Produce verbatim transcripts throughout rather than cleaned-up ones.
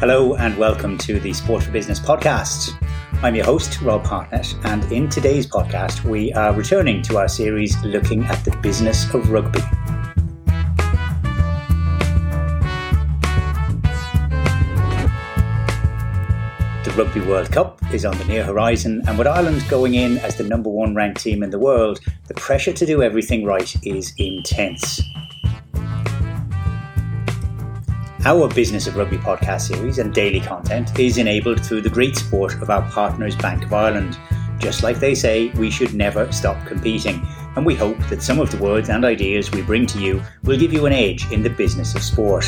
Hello and welcome to the Sport for Business Podcast. I'm your host, Rob Hartnett, and in today's podcast, we are returning to our series looking at the business of rugby. The Rugby World Cup is on the near horizon, and with Ireland going in as the number one ranked team in the world, the pressure to do everything right is intense. Our Business of Rugby podcast series and daily content is enabled through the great support of our partners Bank of Ireland. Just like they say, we should never stop competing, and we hope that some of the words and ideas we bring to you will give you an edge in the business of sport.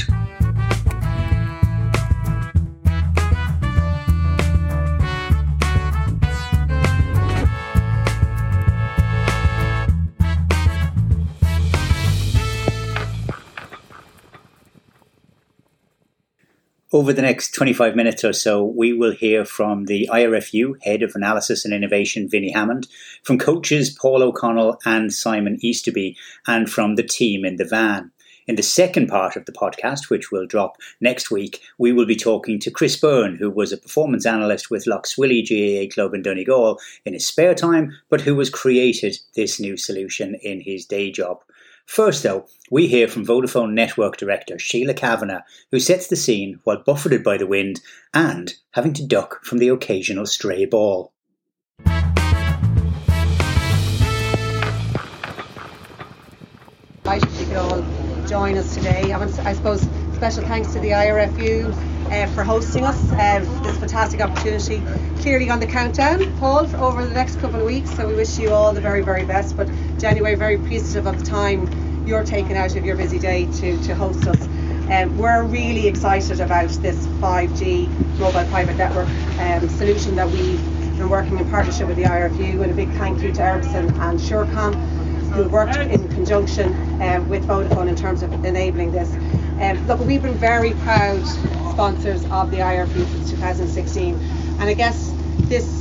Over the next twenty-five minutes or so, we will hear from the I R F U Head of Analysis and Innovation, Vinnie Hammond, from coaches Paul O'Connell and Simon Easterby, and from the team in the van. In the second part of the podcast, which will drop next week, we will be talking to Chris Byrne, who was a performance analyst with Loughswilly G A A Club in Donegal in his spare time, but who has created this new solution in his day job. First, though, we hear from Vodafone Network Director Sheila Kavanagh, who sets the scene while buffeted by the wind and having to duck from the occasional stray ball. I should you could all join us today. I suppose special thanks to the I R F U uh, for hosting us, uh, for this fantastic opportunity. Clearly on the countdown, Paul, for over the next couple of weeks, so we wish you all the very, very best. But January, very appreciative of the time you're taking out of your busy day to, to host us. Um, we're really excited about this five G mobile private network um, solution that we've been working in partnership with the I R F U, and a big thank you to Ericsson and Surecom, who worked in conjunction um, with Vodafone in terms of enabling this. Um, look, we've been very proud sponsors of the I R F U since two thousand sixteen, and I guess this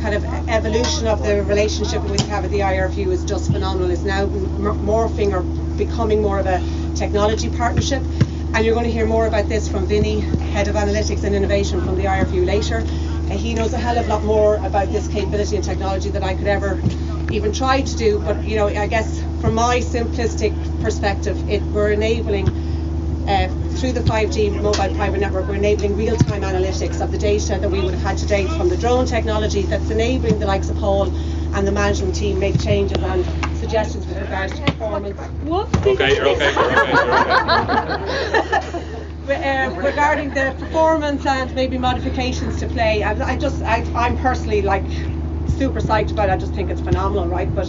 kind of evolution of the relationship we have with the I R F U is just phenomenal. It's now morphing or becoming more of a technology partnership, and you're going to hear more about this from Vinnie, Head of Analytics and Innovation from the I R F U later. Uh, he knows a hell of a lot more about this capability and technology than I could ever even try to do, but you know, I guess from my simplistic perspective, it we're enabling Uh, through the five G mobile private network, we're enabling real-time analytics of the data that we would have had to date from the drone technology that's enabling the likes of Paul and the management team make changes and suggestions with regards to performance. Whoopsie. Okay, you're okay, you're okay, you're okay. uh, regarding the performance and maybe modifications to play, I, I just, I, I'm personally like super psyched about it. I just think it's phenomenal, right? But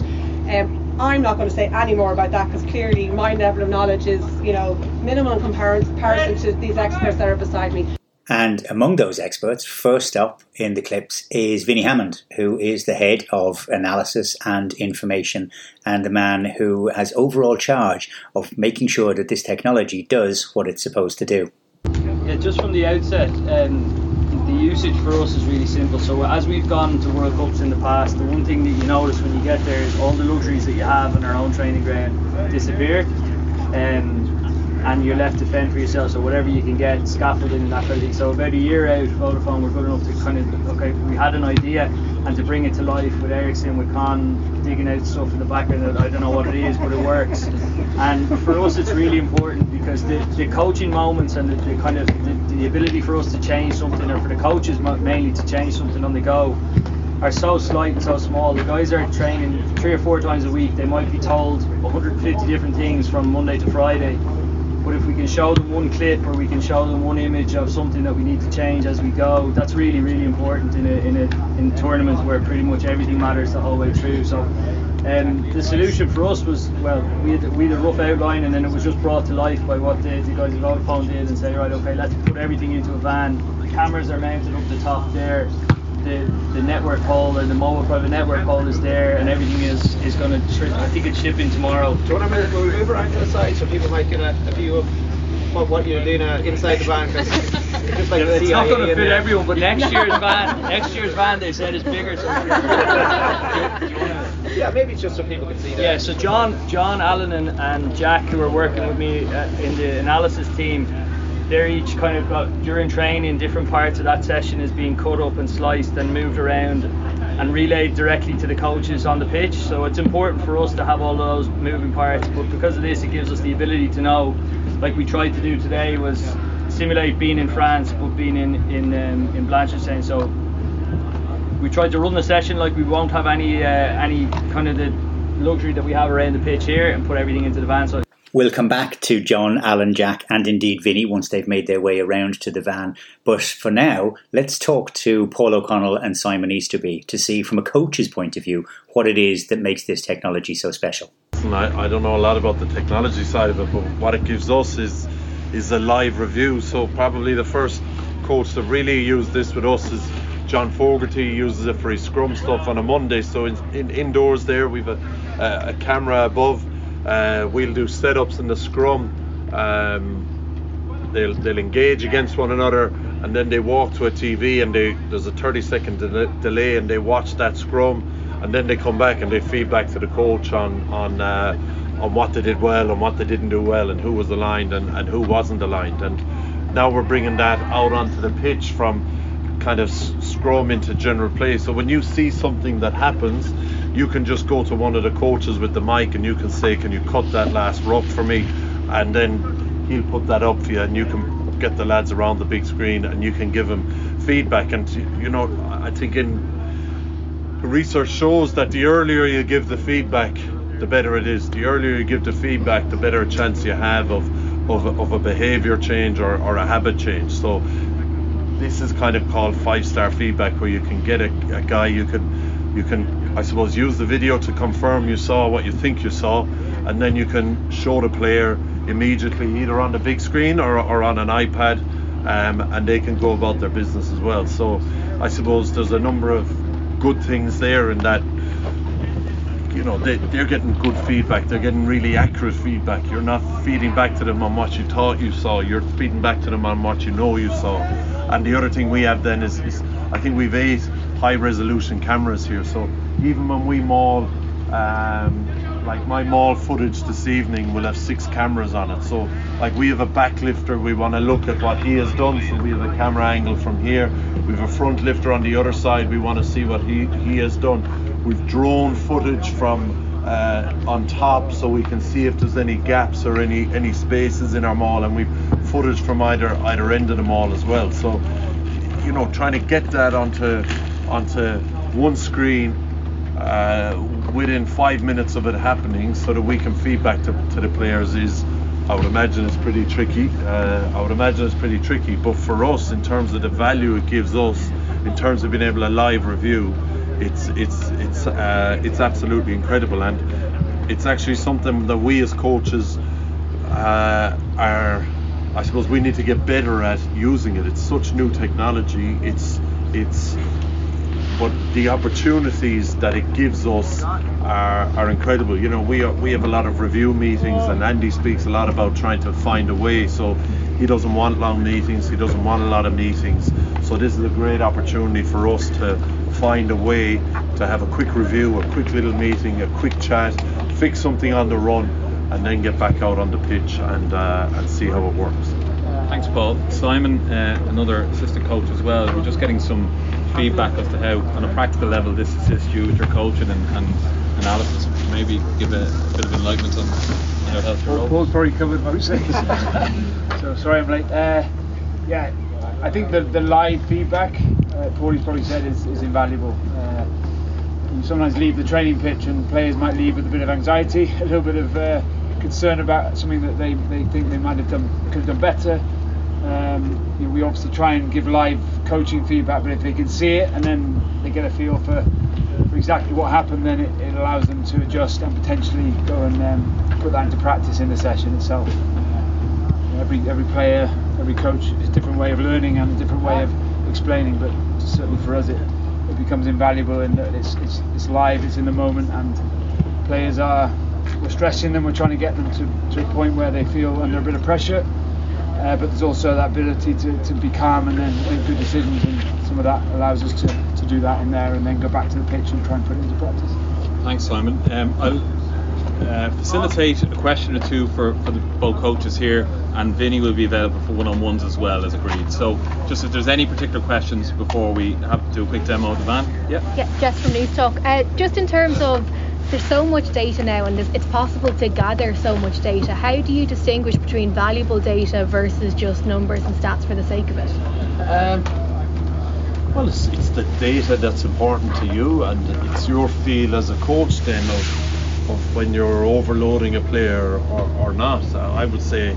um, I'm not going to say any more about that, because clearly my level of knowledge is, you know, minimal in comparison to these experts that are beside me. And among those experts, first up in the clips is Vinnie Hammond, who is the Head of Analysis and Information, and the man who has overall charge of making sure that this technology does what it's supposed to do. Yeah, just from the outset, um, the usage for us is really simple. So as we've gone to World Cups in the past, the one thing that you notice when you get there is all the luxuries that you have in our own training ground disappear. Um, and you're left to fend for yourself, so whatever you can get, scaffolding and that kind of thing. So about a year out, Vodafone were good enough to kind of, okay, we had an idea, and to bring it to life with Ericsson, with Con, digging out stuff in the background that I don't know what it is, but it works. And for us it's really important, because the, the coaching moments and the, the kind of, the, the ability for us to change something, or for the coaches mainly to change something on the go, are so slight and so small. The guys are training three or four times a week. They might be told one hundred fifty different things from Monday to Friday. But if we can show them one clip, or we can show them one image of something that we need to change as we go, that's really, really important in a, in a, in tournaments where pretty much everything matters the whole way through. So um, the solution for us was, well, we had, we had a rough outline, and then it was just brought to life by what the, the guys at Vodafone did, and say, right, okay, let's put everything into a van. The cameras are mounted up the top there. The, the network hole and the mobile private network hole is there, and everything is, is going to trip. I think it's shipping tomorrow. Do you want to move over onto the side so people might get a, a view of what, what you're doing inside the van? It's, just like it's not going to fit everyone, but next year's van, next year's van they said is bigger. So do you, do you want to? Yeah, maybe just so people can see that. Yeah, so John, John, Alan, and, and Jack, who are working with me uh, in the analysis team, they're each kind of got, during training, different parts of that session is being cut up and sliced and moved around and relayed directly to the coaches on the pitch. So it's important for us to have all those moving parts, but because of this it gives us the ability to know, like we tried to do today, was simulate being in France but being in in, um, in Blanchardstown. So we tried to run the session like we won't have any uh, any kind of the luxury that we have around the pitch here, and put everything into the van. So we'll come back to John, Alan, Jack and indeed Vinnie once they've made their way around to the van. But for now, let's talk to Paul O'Connell and Simon Easterby to see from a coach's point of view what it is that makes this technology so special. I, I don't know a lot about the technology side of it, but what it gives us is is a live review. So probably the first coach that really used this with us is John Fogarty. Uses it for his scrum stuff on a Monday. So in, in indoors there we've a, a, a camera above. Uh, we'll do setups in the scrum. Um, they'll they'll engage against one another, and then they walk to a T V, and they, there's a thirty second de- delay, and they watch that scrum, and then they come back and they feed back to the coach on on uh, on what they did well and what they didn't do well, and who was aligned and, and who wasn't aligned. And now we're bringing that out onto the pitch from kind of s- scrum into general play. So when you see something that happens, you can just go to one of the coaches with the mic and you can say, can you cut that last rock for me? And then he'll put that up for you, and you can get the lads around the big screen and you can give them feedback. And, you know, I think in research shows that the earlier you give the feedback, the better it is. The earlier you give the feedback, the better a chance you have of, of, of a behavior change or, or a habit change. So this is kind of called five-star feedback, where you can get a, a guy, you can, you can, I suppose, use the video to confirm you saw what you think you saw, and then you can show the player immediately either on the big screen or, or on an iPad, um, and they can go about their business as well. So I suppose there's a number of good things there in that, you know, they, they're getting good feedback, they're getting really accurate feedback. You're not feeding back to them on what you thought you saw, you're feeding back to them on what you know you saw. And the other thing we have then is, is I think we've eight high resolution cameras here, so even when we maul, um, like my maul footage this evening will have six cameras on it. So like we have a back lifter, we want to look at what he has done, so we have a camera angle from here. We have a front lifter on the other side, we want to see what he, he has done. We've drone footage from uh, on top, so we can see if there's any gaps or any, any spaces in our maul, and we've footage from either either end of the maul as well. So, you know, trying to get that onto onto one screen uh, within five minutes of it happening, so that we can feedback to, to the players is, I would imagine it's pretty tricky. Uh, I would imagine it's pretty tricky, but for us, in terms of the value it gives us, in terms of being able to live review, it's it's it's uh, it's absolutely incredible, and it's actually something that we as coaches uh, are, I suppose, we need to get better at using it. It's such new technology. It's it's. But the opportunities that it gives us are, are incredible. You know, we are, we have a lot of review meetings, and Andy speaks a lot about trying to find a way. So he doesn't want long meetings. He doesn't want a lot of meetings. So this is a great opportunity for us to find a way to have a quick review, a quick little meeting, a quick chat, fix something on the run, and then get back out on the pitch and uh, and see how it works. Thanks, Paul. Simon, uh, another assistant coach as well. We're just getting some feedback as to how, on a practical level, this assists you with your coaching and, and analysis. Maybe give a, a bit of enlightenment on how it helps your role. Paul probably covered most things. So sorry I'm late. Uh, yeah, I think the, the live feedback, uh, Paulie's probably said, is, is invaluable. Uh, you sometimes leave the training pitch and players might leave with a bit of anxiety, a little bit of uh, concern about something that they, they think they might have done, could have done better. Um, you know, we obviously try and give live coaching feedback, but if they can see it and then they get a feel for, for exactly what happened, then it, it allows them to adjust and potentially go and um, put that into practice in the session itself. Uh, every every player, every coach has a different way of learning and a different way of explaining, but certainly for us it, it becomes invaluable in that it's, it's it's live, it's in the moment, and players are, we're stressing them, we're trying to get them to, to a point where they feel under a bit of pressure. Uh, but there's also that ability to, to be calm and then make good decisions, and some of that allows us to, to do that in there and then go back to the pitch and try and put it into practice. Thanks, Simon. Um, I'll uh, facilitate a question or two for, for the both coaches here, and Vinnie will be available for one-on-ones as well, as agreed. So just if there's any particular questions before we have to do a quick demo of the van. Yeah, yeah Jess from Newstalk. Uh, just in terms of, there's so much data now and it's possible to gather so much data. How do you distinguish between valuable data versus just numbers and stats for the sake of it? Um, well, it's, it's the data that's important to you, and it's your feel as a coach then of, of when you're overloading a player or, or not. I would say,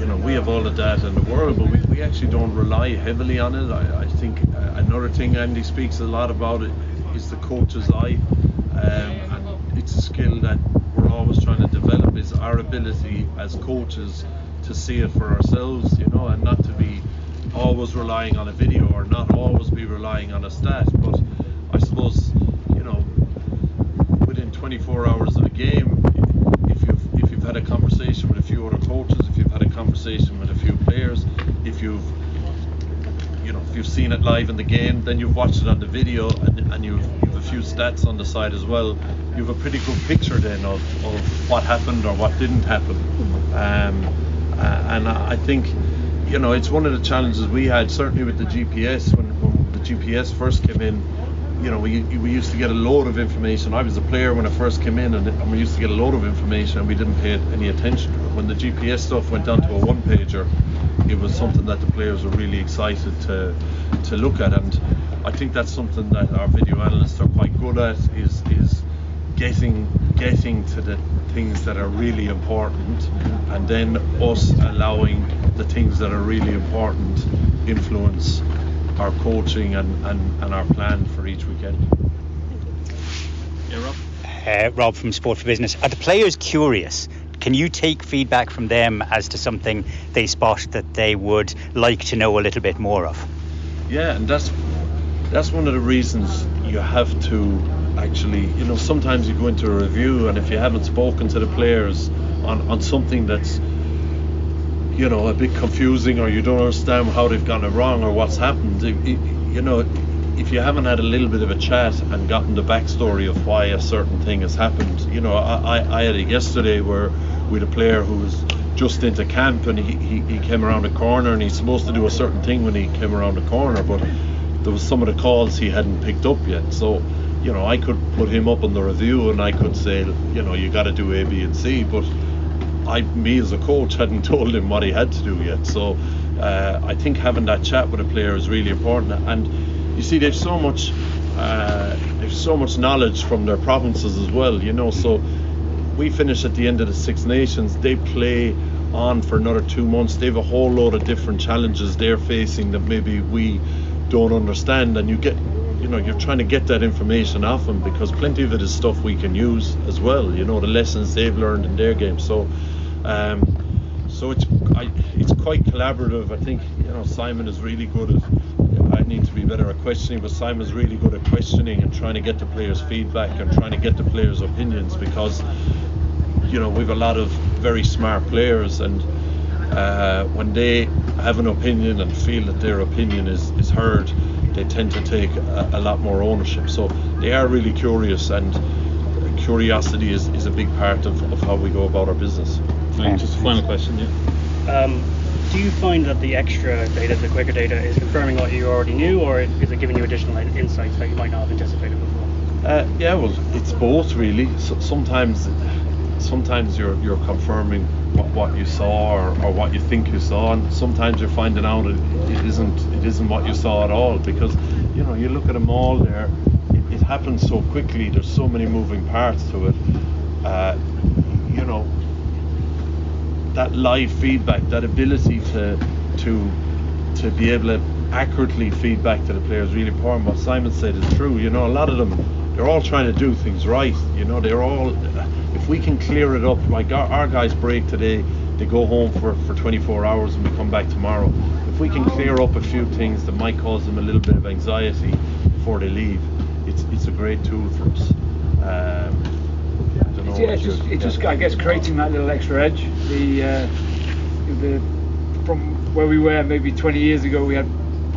you know, we have all the data in the world, but we, we actually don't rely heavily on it. I, I think another thing Andy speaks a lot about it is the coach's eye. Um, and it's a skill that we're always trying to develop, is our ability as coaches to see it for ourselves, you know, and not to be always relying on a video or not always be relying on a stat. But I suppose, you know, within twenty-four hours of a game, if you've if you've had a conversation with a few other coaches, if you've had a conversation with a few players, if you've you know if you've seen it live in the game, then you've watched it on the video, and, and you've few stats on the side as well, you have a pretty good picture then of, of what happened or what didn't happen. Um, and I think, you know, it's one of the challenges we had, certainly with the G P S, when, when the G P S first came in, you know, we we used to get a load of information. I was a player when it first came in, and, and we used to get a load of information and we didn't pay any attention to it. When the G P S stuff went down to a one-pager, it was something that the players were really excited to to look at, and I think that's something that our video analysts are quite good at, is is getting getting to the things that are really important, and then us allowing the things that are really important influence our coaching and, and, and our plan for each weekend. Yeah, Rob? Uh, Rob from Sport for Business. Are the players curious? Can you take feedback from them as to something they spot that they would like to know a little bit more of? Yeah, and that's That's one of the reasons you have to actually, you know, sometimes you go into a review and if you haven't spoken to the players on, on something that's, you know, a bit confusing or you don't understand how they've gone wrong or what's happened, it, it, you know, if you haven't had a little bit of a chat and gotten the backstory of why a certain thing has happened, you know, I, I, I had it yesterday where with a player who was just into camp and he, he, he came around the corner and he's supposed to do a certain thing when he came around the corner, but there was some of the calls he hadn't picked up yet. So, you know, I could put him up on the review and I could say, you know, you got to do A, B and C, but I, me as a coach hadn't told him what he had to do yet. So uh, I think having that chat with a player is really important. And you see, they've so much uh, they've so much knowledge from their provinces as well, you know. So we finish at the end of the Six Nations, they play on for another two months. They have a whole lot of different challenges they're facing that maybe we don't understand, and you get, you know, you're trying to get that information off them, because plenty of it is stuff we can use as well, you know, the lessons they've learned in their game. So um, so it's I, it's quite collaborative. I think, you know, Simon is really good at, I need to be better at questioning, but Simon's really good at questioning and trying to get the players' feedback and trying to get the players' opinions, because, you know, we've a lot of very smart players, and Uh, when they have an opinion and feel that their opinion is, is heard, they tend to take a, a lot more ownership. So they are really curious, and curiosity is, is a big part of, of how we go about our business. Right, just a final question, yeah. Um, do you find that the extra data, the quicker data, is confirming what you already knew, or is it giving you additional insights that you might not have anticipated before? Uh, yeah, well, it's both really. So, sometimes sometimes you're you're confirming what, what you saw or, or what you think you saw, and sometimes you're finding out it, it isn't it isn't what you saw at all, because, you know, you look at them all there, it, it happens so quickly, there's so many moving parts to it. Uh, you know, that live feedback, that ability to to to be able to accurately feedback to the players is really important. What Simon said is true, you know, a lot of them, they're all trying to do things right, you know, they're all, if we can clear it up, like our, our guys break today, they go home for, for twenty-four hours and we come back tomorrow. If we can clear up a few things that might cause them a little bit of anxiety before they leave, it's it's a great tool for us. Um, I don't know, yeah, it's just, it just I guess creating that little extra edge. The uh, the from where we were maybe twenty years ago, we had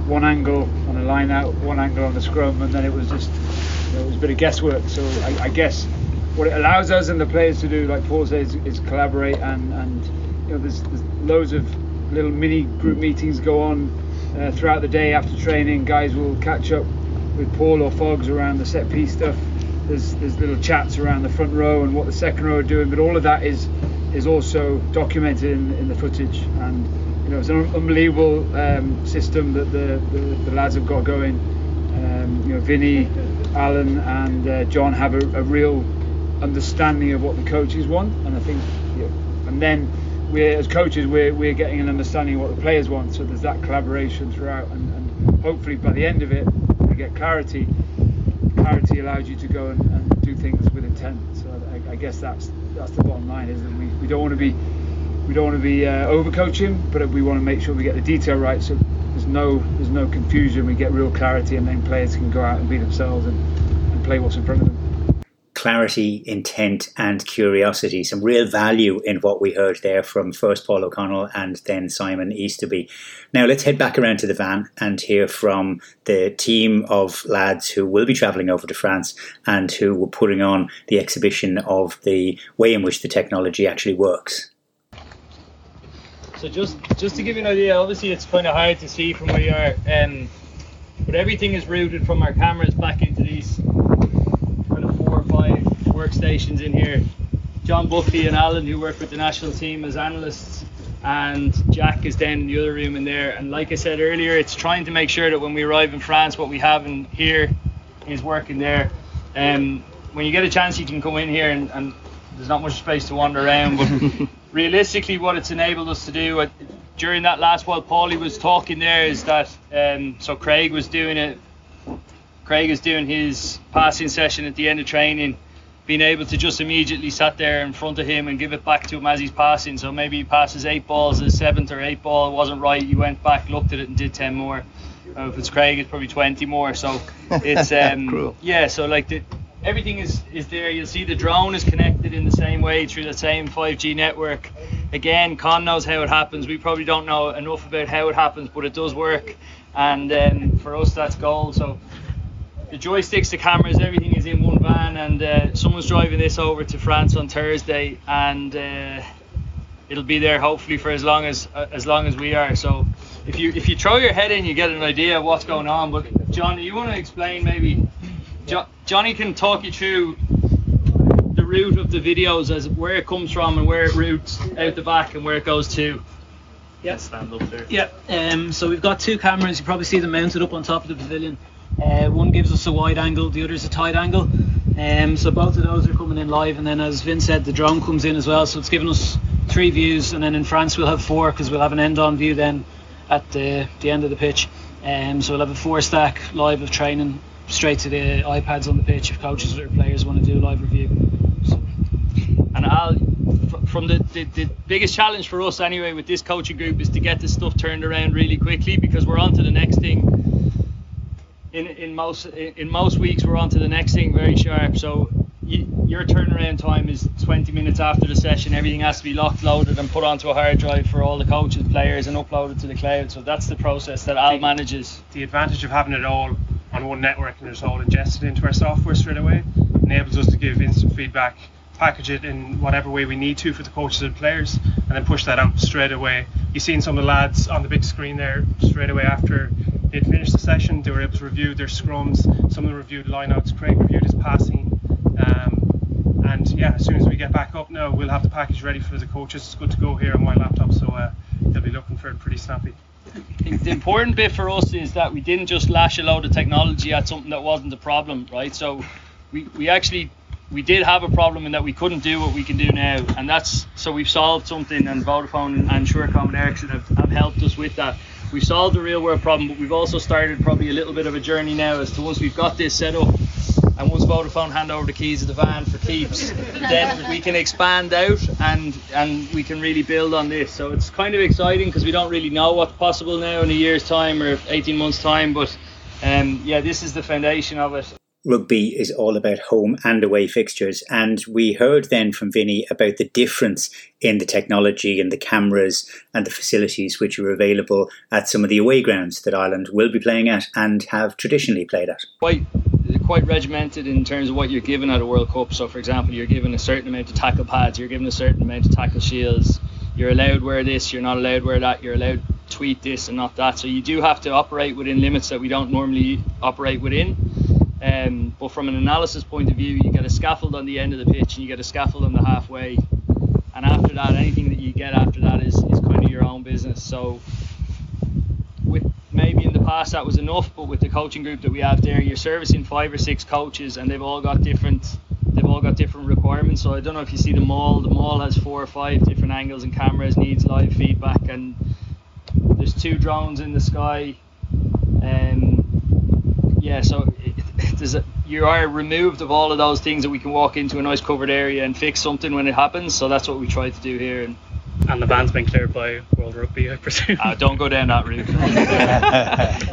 one angle on a line out, one angle on the scrum, and then it was just, you know, it was a bit of guesswork. So I, I guess what it allows us and the players to do, like Paul says, is collaborate, and, and you know, there's, there's loads of little mini group meetings go on uh, throughout the day after training. Guys will catch up with Paul or Fogs around the set piece stuff. There's there's little chats around the front row and what the second row are doing, but all of that is is also documented in, in the footage. And you know, it's an unbelievable um, system that the, the, the lads have got going. Um, you know, Vinnie, Alan, and uh, John have a, a real understanding of what the coaches want, and I think, you know, and then we as coaches we're we're getting an understanding of what the players want. So there's that collaboration throughout, and, and hopefully by the end of it we get clarity. Clarity allows you to go and, and do things with intent. So I, I guess that's that's the bottom line, is that we, we don't want to be we don't want to be uh, overcoaching, but we want to make sure we get the detail right. So there's no there's no confusion. We get real clarity, and then players can go out and be themselves and, and play what's in front of them. Clarity, intent, and curiosity. Some real value in what we heard there from first Paul O'Connell and then Simon Easterby. Now let's head back around to the van and hear from the team of lads who will be travelling over to France and who were putting on the exhibition of the way in which the technology actually works. So just just to give you an idea, obviously it's kind of hard to see from where you are, um, but everything is routed from our cameras back into these workstations in here. John Buffy and Alan, who work with the national team as analysts, and Jack is then in the other room in there. And like I said earlier, it's trying to make sure that when we arrive in France, what we have in here is working there. And um, when you get a chance, you can come in here, and, and there's not much space to wander around, but realistically what it's enabled us to do at, during that last while Paulie was talking there is that um, so Craig was doing it Craig is doing his passing session at the end of training, being able to just immediately sat there in front of him and give it back to him as he's passing. So maybe he passes eight balls, his seventh or eight ball wasn't right, you went back, looked at it and did ten more. Uh, if it's Craig, it's probably twenty more. So it's um yeah so like the, everything is is there. You'll see the drone is connected in the same way through the same five G network. Again, Con knows how it happens, we probably don't know enough about how it happens, but it does work, and um, for us that's gold. So the joysticks, the cameras, everything is in one van, and uh, someone's driving this over to France on Thursday, and uh, it'll be there hopefully for as long as uh, as long as we are. So if you if you throw your head in, you get an idea of what's going on. But Johnny, you want to explain maybe? Jo- Johnny can talk you through the route of the videos, as where it comes from and where it routes out the back and where it goes to. Yeah. Stand up there. Yeah. Um. So we've got two cameras. You probably see them mounted up on top of the pavilion. Uh, one gives us a wide angle, the other is a tight angle, um, so both of those are coming in live, and then as Vin said, the drone comes in as well, so it's given us three views, and then in France we'll have four, because we'll have an end-on view then at the, the end of the pitch, um, so we'll have a four stack live of training straight to the iPads on the pitch if coaches or players want to do a live review. So. And I'll, from the, the, the biggest challenge for us anyway with this coaching group is to get this stuff turned around really quickly, because we're on to the next thing. In, in most in most weeks we're on to the next thing very sharp, so you, your turnaround time is twenty minutes after the session. Everything has to be locked, loaded and put onto a hard drive for all the coaches, players, and uploaded to the cloud. So that's the process that Al manages. The advantage of having it all on one network and it's all ingested into our software straight away enables us to give instant feedback, package it in whatever way we need to for the coaches and players, and then push that out straight away. You've seen some of the lads on the big screen there straight away after they'd finished the session. They were able to review their scrums, some of them reviewed lineouts, Craig reviewed his passing, um, and yeah, as soon as we get back up now we'll have the package ready for the coaches. It's good to go here on my laptop, so uh, they'll be looking for it pretty snappy. The important bit for us is that we didn't just lash a load of technology at something that wasn't a problem, right? So we, we actually we did have a problem in that we couldn't do what we can do now, and that's so we've solved something, and Vodafone and, and Surecom and Ericsson have, have helped us with that. We've solved a real world problem, but we've also started probably a little bit of a journey now as to once we've got this set up, and once Vodafone hand over the keys of the van for keeps, then we can expand out and and we can really build on this. So it's kind of exciting because we don't really know what's possible now in a year's time or eighteen months time, but um, yeah, this is the foundation of it. Rugby is all about home and away fixtures, and we heard then from Vinnie about the difference in the technology and the cameras and the facilities which are available at some of the away grounds that Ireland will be playing at and have traditionally played at. Quite quite regimented in terms of what you're given at a World Cup. So, for example, you're given a certain amount of tackle pads, you're given a certain amount of tackle shields, you're allowed wear this, you're not allowed wear that, you're allowed tweet this and not that. So you do have to operate within limits that we don't normally operate within. Um, but from an analysis point of view, you get a scaffold on the end of the pitch and you get a scaffold on the halfway. And after that, anything that you get after that is, is kind of your own business. So with maybe in the past that was enough, but with the coaching group that we have there, you're servicing five or six coaches and they've all got different they've all got different requirements. So I don't know if you see the mall. The mall has four or five different angles and cameras, needs live feedback, and there's two drones in the sky. Um, yeah, so it, it, there's a, you are removed of all of those things that we can walk into a nice covered area and fix something when it happens. So that's what we try to do here. And, and the ban's been cleared by World Rugby, I presume. Uh, don't go down that route.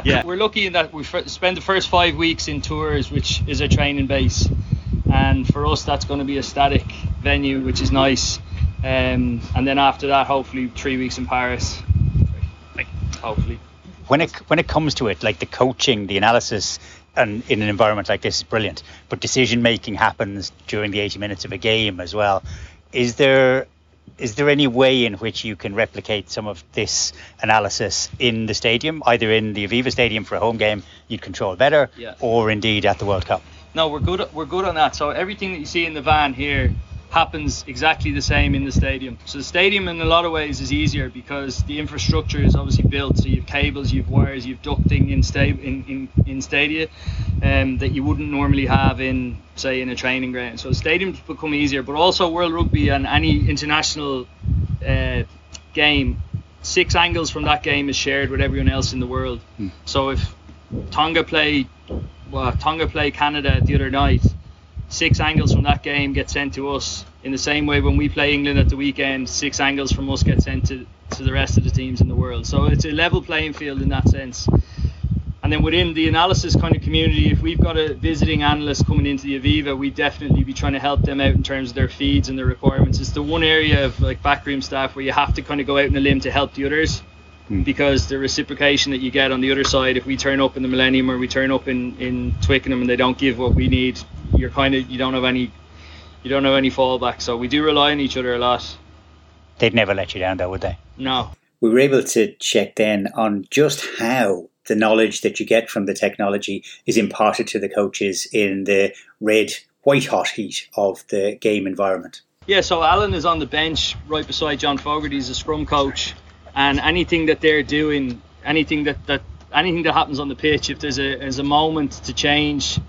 Yeah, we're lucky in that we f- spend the first five weeks in Tours, which is a training base. And for us, that's going to be a static venue, which is nice. Um, and then after that, hopefully three weeks in Paris. Hopefully. When it when it comes to it, like the coaching, the analysis, and in an environment like this is brilliant. But decision making happens during the eighty minutes of a game as well. Is there is there any way in which you can replicate some of this analysis in the stadium, either in the Aviva Stadium for a home game you'd control better, yeah, or indeed at the World Cup? No, we're good. We're good on that. So everything that you see in the van here happens exactly the same in the stadium. So the stadium in a lot of ways is easier because the infrastructure is obviously built. So you've cables, you've wires, you've ducting in sta- in, in, in stadia um, that you wouldn't normally have in, say, in a training ground. So stadiums become easier, but also World Rugby and any international uh, game, six angles from that game is shared with everyone else in the world. Mm. So if Tonga play, well, Tonga play Canada the other night, six angles from that game get sent to us. In the same way, when we play England at the weekend, six angles from us get sent to, to the rest of the teams in the world. So it's a level playing field in that sense. And then within the analysis kind of community, if we've got a visiting analyst coming into the Aviva, we'd definitely be trying to help them out in terms of their feeds and their requirements. It's the one area of like backroom staff where you have to kind of go out on a limb to help the others, hmm. because the reciprocation that you get on the other side, if we turn up in the Millennium or we turn up in, in Twickenham and they don't give what we need, you're kind of you don't have any you don't have any fallback. So we do rely on each other a lot. They'd never let you down though, would they? No. We were able to check then on just how the knowledge that you get from the technology is imparted to the coaches in the red, white hot heat of the game environment. Yeah, so Alan is on the bench right beside John Fogarty. He's a scrum coach, and anything that they're doing, anything that, that anything that happens on the pitch, if there's a there's a moment to change,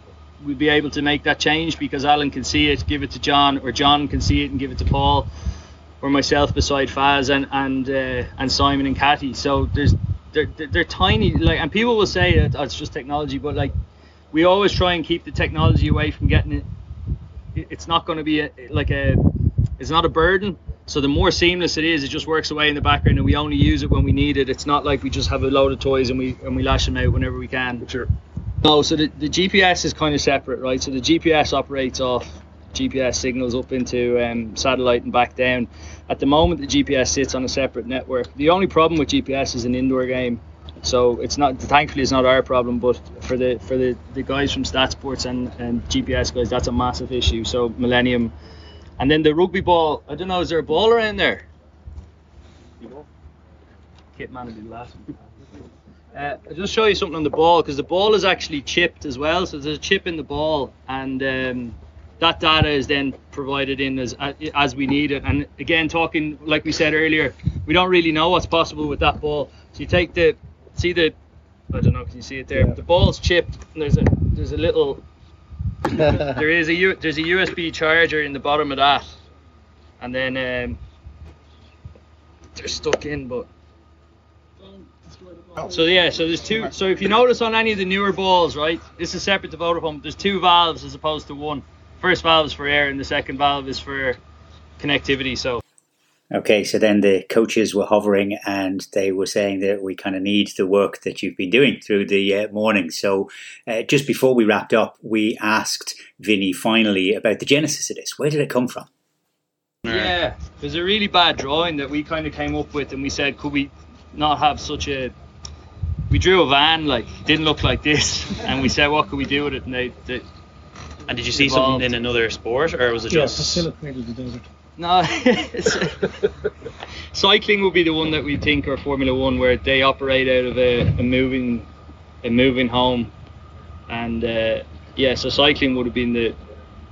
we'd be able to make that change because Alan can see it, give it to John, or John can see it and give it to Paul, or myself beside Faz and and uh, and Simon and Cathy. So there's they're, they're tiny, like, and people will say that, oh, it's just technology, but like we always try and keep the technology away from getting it. It's not going to be a, like a, it's not a burden. So the more seamless it is, it just works away in the background, and we only use it when we need it. It's not like we just have a load of toys and we and we lash them out whenever we can. Sure. No, so the, the G P S is kind of separate, right? So the G P S operates off G P S signals up into um, satellite and back down. At the moment, the G P S sits on a separate network. The only problem with G P S is an indoor game. So it's not, thankfully, it's not our problem, but for the for the, the guys from Statsports and, and G P S guys, that's a massive issue. So Millennium. And then the rugby ball, I don't know, is there a ball around there? Kit man would be the last one. Uh, I'll just show you something on the ball, because the ball is actually chipped as well. So there's a chip in the ball, and um, that data is then provided in as as we need it. And again, talking like we said earlier, we don't really know what's possible with that ball. So you take the, see the, I don't know, can you see it there? Yeah. But the ball's chipped, and there's a there's a little, there is a U, there's a U S B charger in the bottom of that, and then um, they're stuck in, but. So yeah, so there's two. So if you notice on any of the newer balls, right, this is separate to Vodafone. There's two valves as opposed to one. First valve is for air, and the second valve is for connectivity. So. Okay, so then the coaches were hovering, and they were saying that we kind of need the work that you've been doing through the uh, morning. So uh, just before we wrapped up, we asked Vinnie finally about the genesis of this. Where did it come from? Yeah, there's a really bad drawing that we kind of came up with, and we said, could we not have such a we drew a van, like, didn't look like this, and we said, what could we do with it? And they, they and did you see evolved. Something in another sport, or was it yeah, just facilitated the desert? No, cycling would be the one that we think, or Formula One, where they operate out of a, a moving, a moving home, and uh, yeah, so cycling would have been the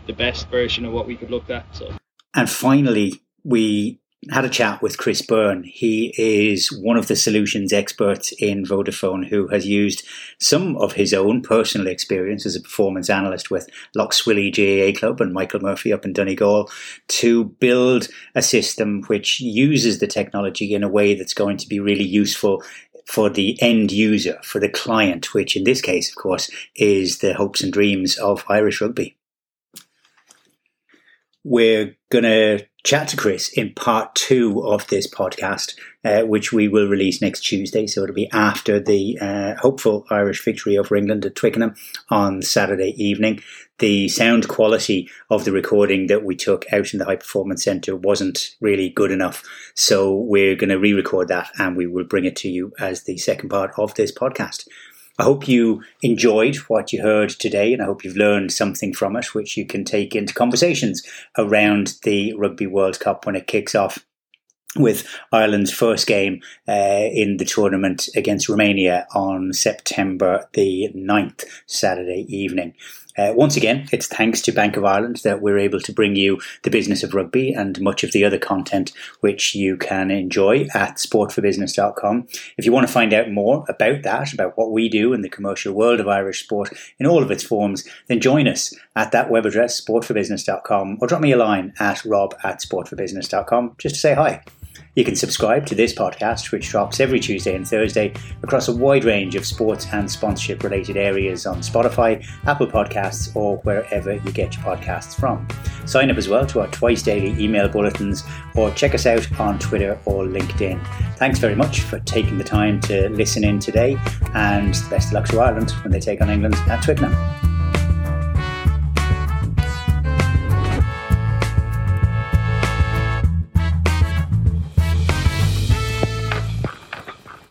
the best version of what we could look at. So, and finally, we had a chat with Chris Byrne. He is one of the solutions experts in Vodafone who has used some of his own personal experience as a performance analyst with Loughswilly G A A Club and Michael Murphy up in Donegal to build a system which uses the technology in a way that's going to be really useful for the end user, for the client, which in this case, of course, is the hopes and dreams of Irish rugby. We're going to chat to Chris in part two of this podcast, uh, which we will release next Tuesday. So it'll be after the uh, hopeful Irish victory over England at Twickenham on Saturday evening. The sound quality of the recording that we took out in the High Performance Centre wasn't really good enough. So we're going to re-record that and we will bring it to you as the second part of this podcast. I hope you enjoyed what you heard today, and I hope you've learned something from it, which you can take into conversations around the Rugby World Cup when it kicks off with Ireland's first game uh, in the tournament against Romania on September the ninth, Saturday evening. Uh, once again, it's thanks to Bank of Ireland that we're able to bring you the business of rugby and much of the other content which you can enjoy at sport for business dot com. If you want to find out more about that, about what we do in the commercial world of Irish sport in all of its forms, then join us at that web address, sport for business dot com, or drop me a line at rob at sport for business dot com just to say hi. You can subscribe to this podcast, which drops every Tuesday and Thursday across a wide range of sports and sponsorship-related areas on Spotify, Apple Podcasts, or wherever you get your podcasts from. Sign up as well to our twice-daily email bulletins, or check us out on Twitter or LinkedIn. Thanks very much for taking the time to listen in today, and best of luck to Ireland when they take on England at Twickenham.